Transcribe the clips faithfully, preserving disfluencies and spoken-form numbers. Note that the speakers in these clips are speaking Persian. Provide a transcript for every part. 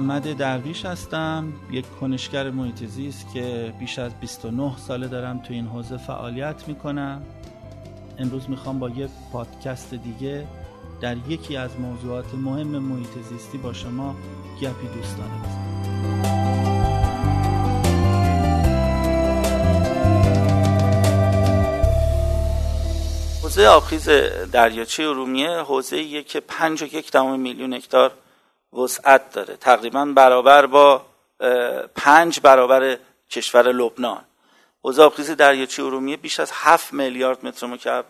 محمد درویش هستم، یک کنشگر محیط زیست که بیش از بیست و نه ساله دارم تو این حوزه فعالیت میکنم. امروز میخوام با یک پادکست دیگه در یکی از موضوعات مهم محیط زیستی با شما گپی دوستانه بزنم. حوزه آبخیز دریاچه ارومیه حوزه‌ایه که پنج و یک دهم میلیون هکتار وسعت داره، تقریبا برابر با پنج برابر کشور لبنان. حوزه آبخیز دریاچه ارومیه بیش از هفت میلیارد متر مکعب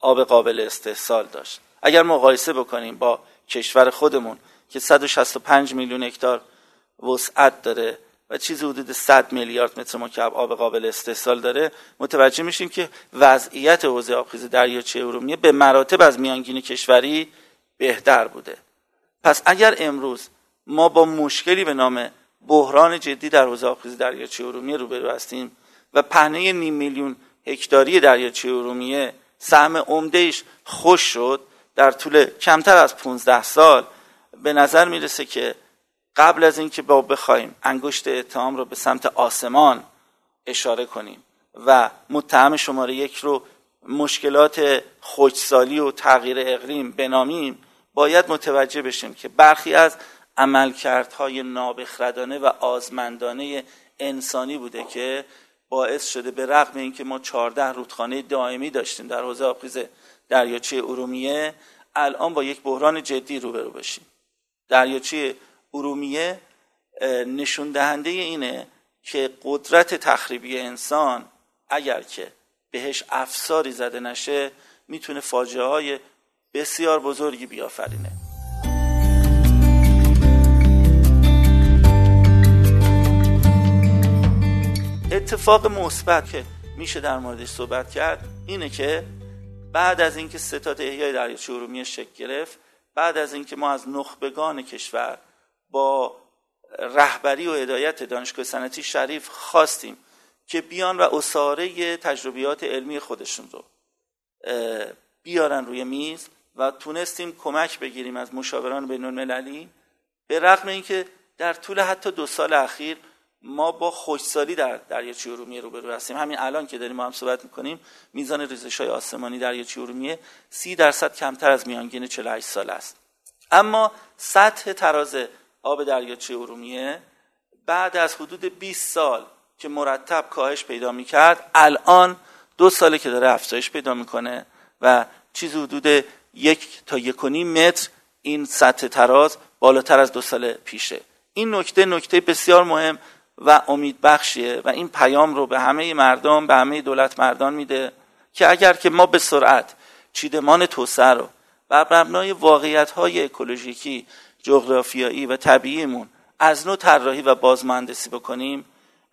آب قابل استحصال داشت. اگر مقایسه بکنیم با کشور خودمون که صد و شصت و پنج میلیون هکتار وسعت داره و چیزی حدود صد میلیارد متر مکعب آب قابل استحصال داره، متوجه میشیم که وضعیت حوزه آبخیز دریاچه ارومیه به مراتب از میانگین کشوری بهتر بوده. پس اگر امروز ما با مشکلی به نام بحران جدی در حوزه آبخیز دریاچه ارومیه روبرو هستیم و پهنه نیم میلیون هکتاری دریاچه ارومیه سهم عمدهش خشک شد در طول کمتر از پانزده سال، به نظر میرسه که قبل از اینکه با بخوایم انگشت اتهام رو به سمت آسمان اشاره کنیم و متهم شماره یک رو مشکلات خشکسالی و تغییر اقلیم بنامیم، باید متوجه بشیم که برخی از عملکردهای نابخردانه و آزمندانه انسانی بوده که باعث شده به رغم اینکه ما چهارده رودخانه دائمی داشتیم در حوزه آبخیز دریاچه ارومیه، الان با یک بحران جدی روبرو بشیم. دریاچه ارومیه نشون دهنده اینه که قدرت تخریبی انسان اگر که بهش افساری زده نشه میتونه فاجعه‌های بسیار بزرگی بیافرینه. اتفاق مثبت که میشه در موردش صحبت کرد اینه که بعد از اینکه ستاد احیای دریاچه ارومیه شکل گرفت، بعد از اینکه ما از نخبگان کشور با رهبری و هدایت دانشگاه صنعتی شریف خواستیم که بیان و اساره تجربیات علمی خودشون رو بیارن روی میز و تونستیم کمک بگیریم از مشاوران بین المللی، به رغم اینکه در طول حتی دو سال اخیر ما با خشکسالی در دریاچه ارومیه روبرو هستیم. همین الان که داریم ما هم صحبت میکنیم، میزان ریزش‌های آسمانی دریاچه ارومیه سی درصد کمتر از میانگین چهل و هشت سال است. اما سطح تراز آب دریاچه ارومیه بعد از حدود بیست سال که مرتب کاهش پیدا میکرد، الان دو ساله که داره افزایش پیدا میکنه و چیز حدود یک تا یک و نیم متر این سطح تراز بالاتر از دو سال پیشه. این نکته نکته بسیار مهم و امیدبخشیه و این پیام رو به همه مردم، به همه دولت مردان میده که اگر که ما به سرعت چیدمان توسعه رو بر مبنای واقعیت‌های اکولوژیکی، جغرافیایی و طبیعیمون از نو طراحی و بازمهندسی بکنیم،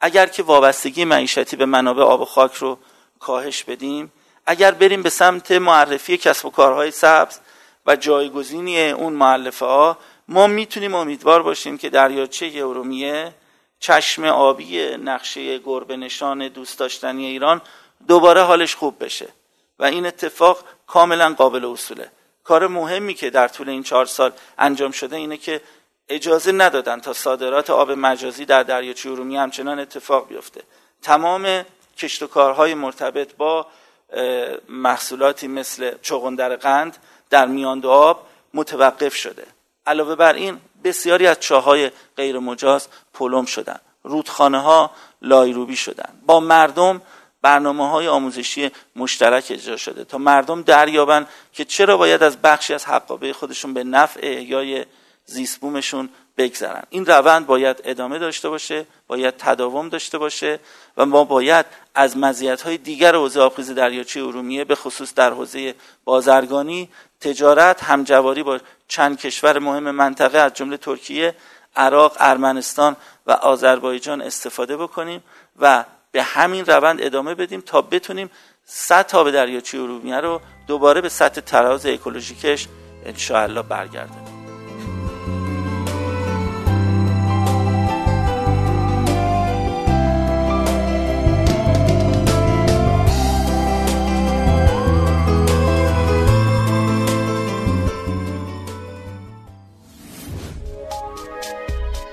اگر که وابستگی معیشتی به منابع آب و خاک رو کاهش بدیم، اگر بریم به سمت معرفی کسب و کارهای سبز و جایگزینی اون مؤلفه ها، ما میتونیم امیدوار باشیم که دریاچه ارومیه، چشم آبی نقشه گربه نشان دوست داشتنی ایران، دوباره حالش خوب بشه و این اتفاق کاملا قابل اصوله. کار مهمی که در طول این چهار سال انجام شده اینه که اجازه ندادن تا صادرات آب مجازی در دریاچه ارومیه همچنان اتفاق بیفته. تمام کشت و کارهای مرتبط با محصولاتی مثل چغندر قند در میاندوآب متوقف شده. علاوه بر این بسیاری از چاهای غیر مجاز پلم شدن، رودخانه ها لایروبی شدن. با مردم برنامه های آموزشی مشترک اجرا شده تا مردم دریابند که چرا باید از بخشی از حقابه خودشون به نفع احیای زیست بومشون بگذرن. این روند باید ادامه داشته باشه، باید تداوم داشته باشه و ما باید از مزیت‌های دیگر حوزه آبخیز دریاچه ارومیه به خصوص در حوزه بازرگانی، تجارت، همجواری با چند کشور مهم منطقه از جمله ترکیه، عراق، ارمنستان و آذربایجان استفاده بکنیم و به همین روند ادامه بدیم تا بتونیم سطح آب دریاچه ارومیه رو دوباره به سطح تراز اکولوژیکش انشاءالله برگردونیم.